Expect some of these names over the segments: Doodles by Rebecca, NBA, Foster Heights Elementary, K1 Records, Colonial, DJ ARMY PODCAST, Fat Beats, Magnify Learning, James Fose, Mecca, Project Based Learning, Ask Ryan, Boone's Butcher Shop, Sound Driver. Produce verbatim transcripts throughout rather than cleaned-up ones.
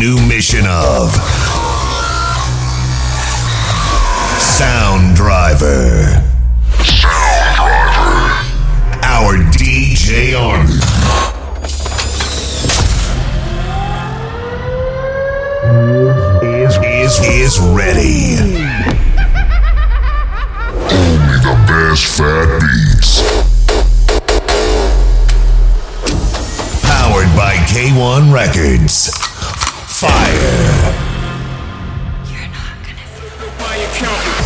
new mission of Sound Driver. Sound Driver. Our D J Army. Is, is ready. Only the best Fat Beats. Powered by K one Records. Fire. You're not gonna feel the fire counting.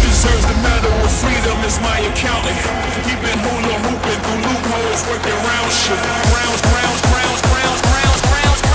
Deserves the medal of freedom is my accountant. He been hula hooping through loopholes, working round shit, rounds, rounds, rounds, rounds, rounds, rounds, rounds, rounds.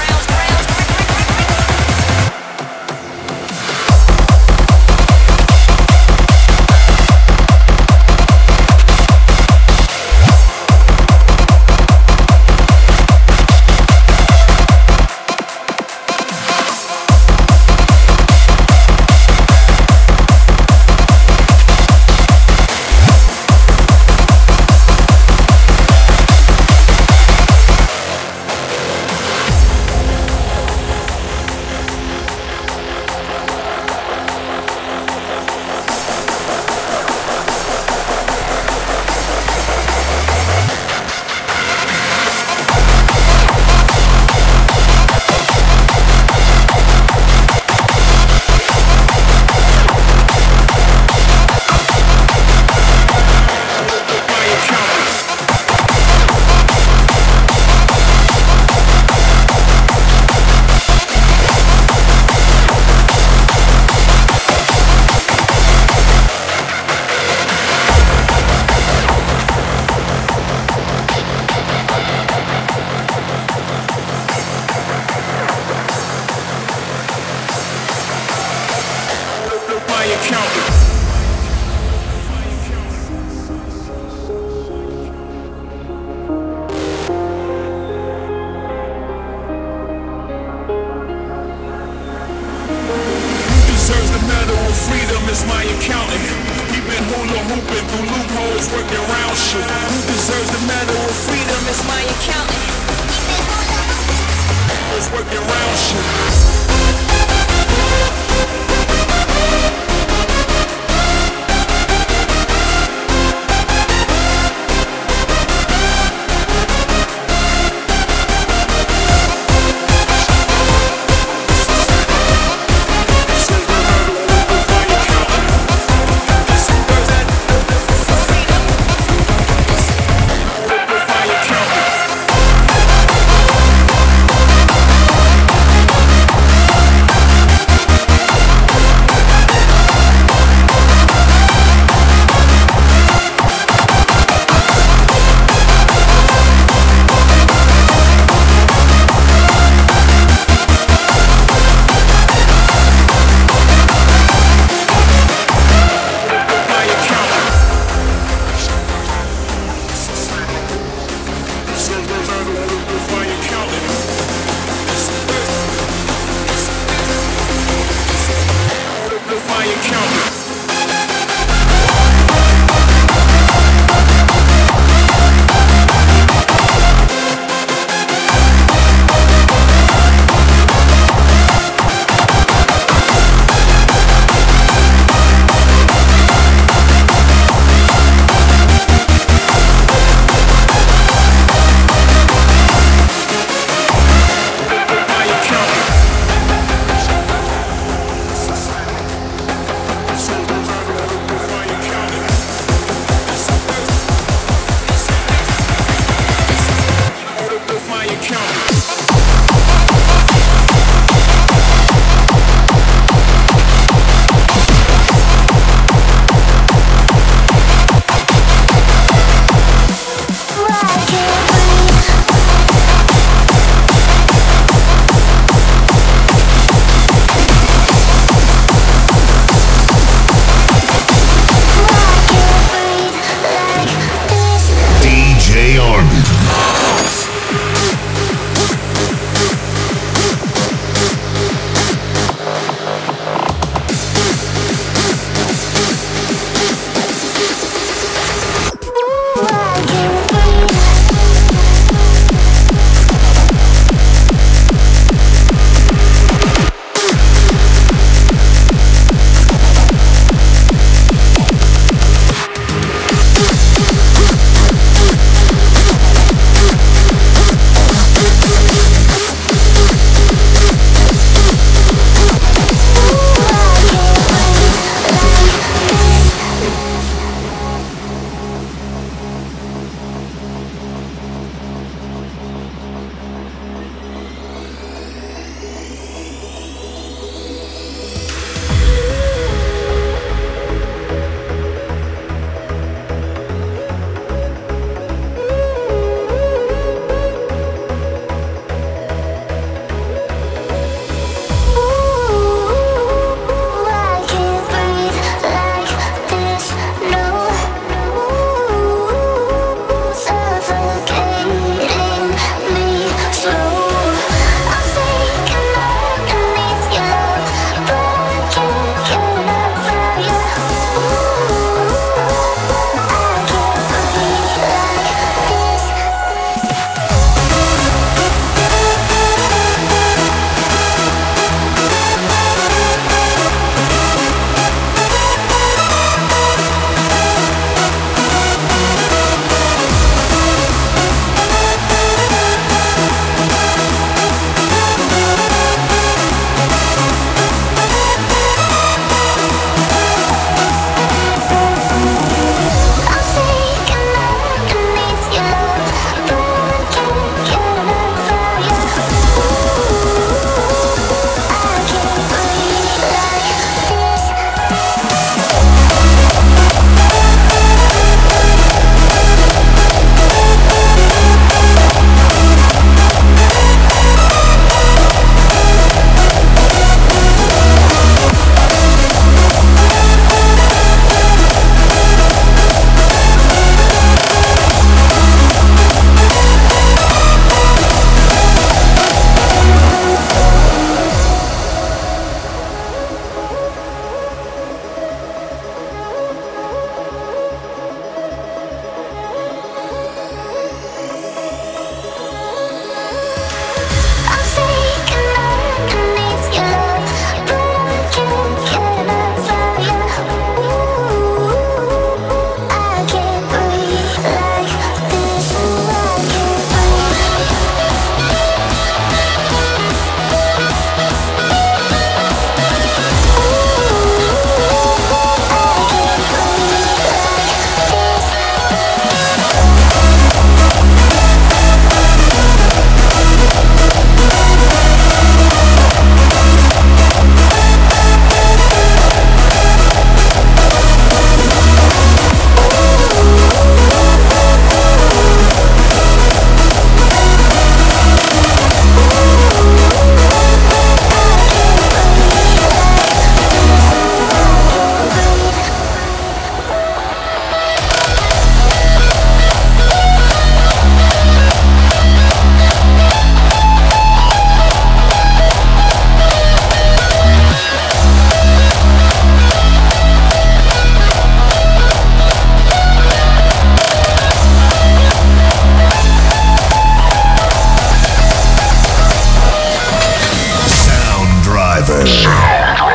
Driver.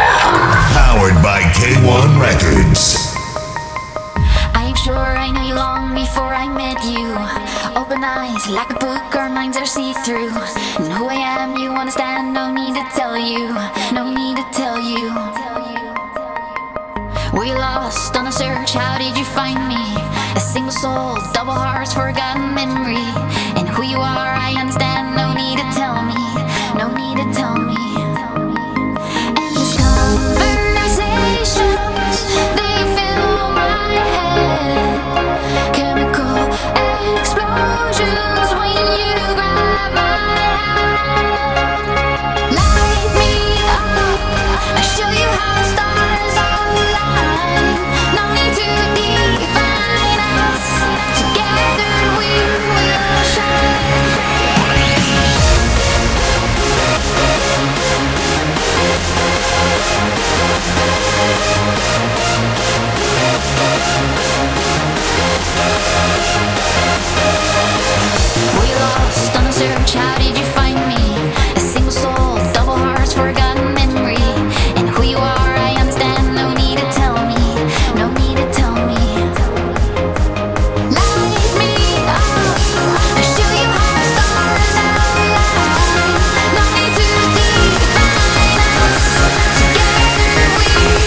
Powered by K one Records. I'm sure I knew you long before I met you. Open eyes like a book, our minds are see-through. And who I am, you understand, no need to tell you. No need to tell you. Were you lost on a search, how did you find me? A single soul, double hearts, forgotten memory. And who you are, I understand, no need to tell me. No need to tell me. And these conversations, they fill my head. Chemical explosions when you grab my hand. Light me up, I'll show you how stars align. No need to define us, together we will shine. We lost on a search, how did you find me? A single soul, double hearts, forgotten memory. And who you are, I understand, no need to tell me. No need to tell me. Light me up, I'll show you how the stars align. No need to define us, together we will shine.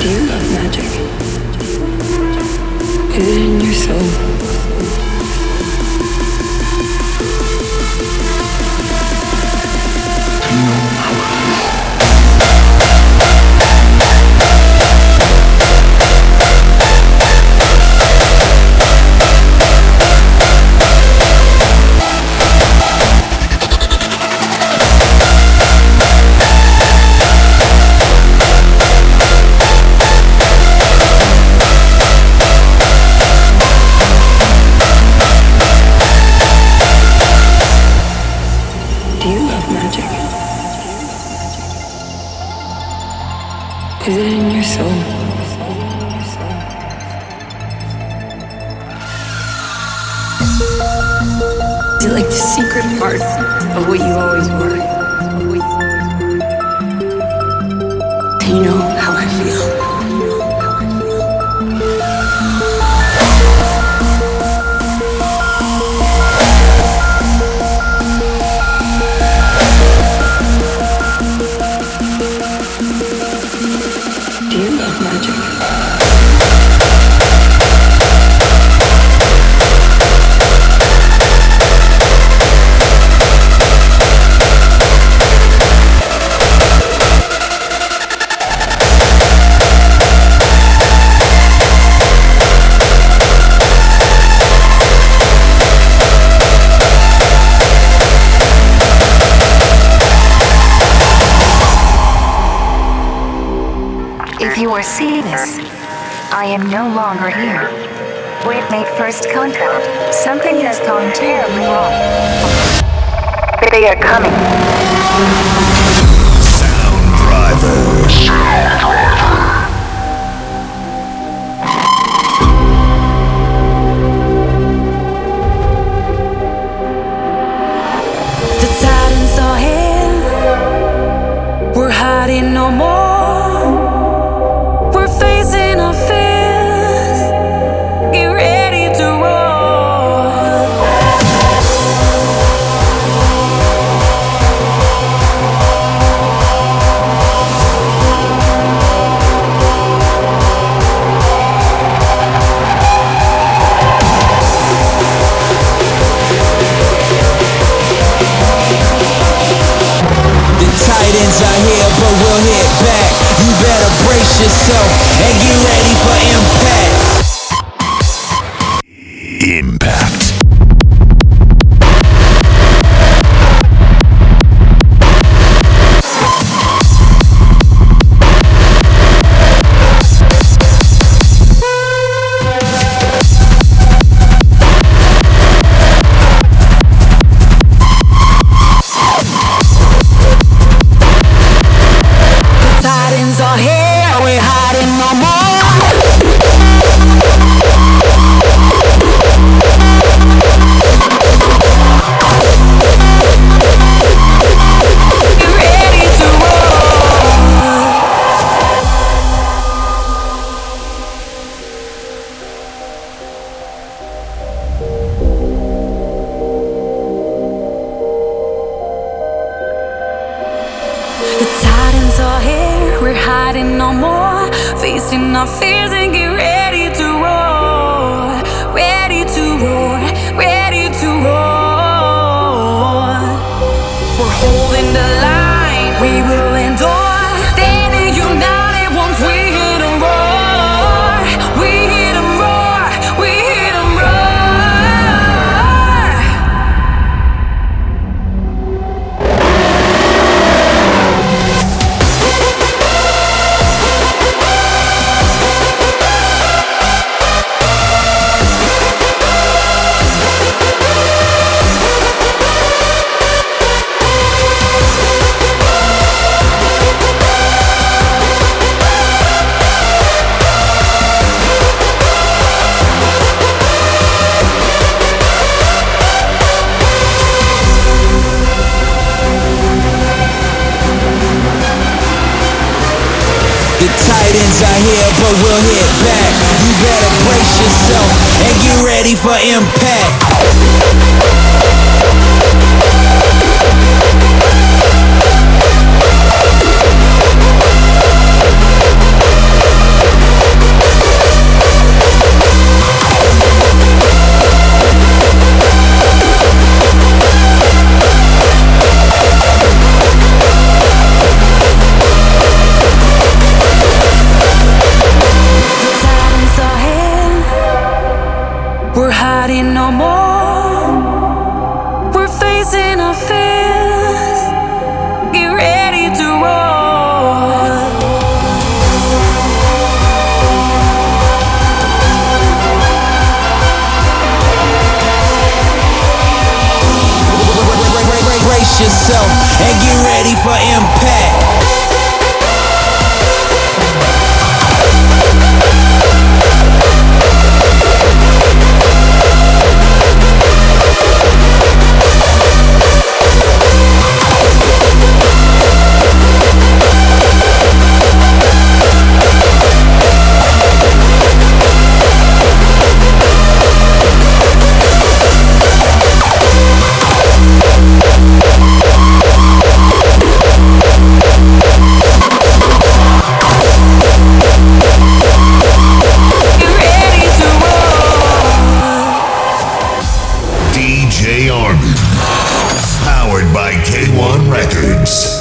Do you love magic? Is it in your soul? to like the secret part of what you always were. You know how I feel. See this. I am no longer here. We've made first contact. Something has gone terribly wrong. They are coming. Sound Driver. Sound Driver. The Titans are here. We're hiding no more. Yourself and get ready for impact. Impact. Titans are here, but we'll hit back. You better brace yourself and get ready for impact. Yourself and get ready for impact. D J Army, powered by K one Records.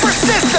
Persistence!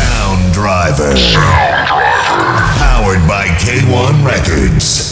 Sound Driver. Powered by K one Records.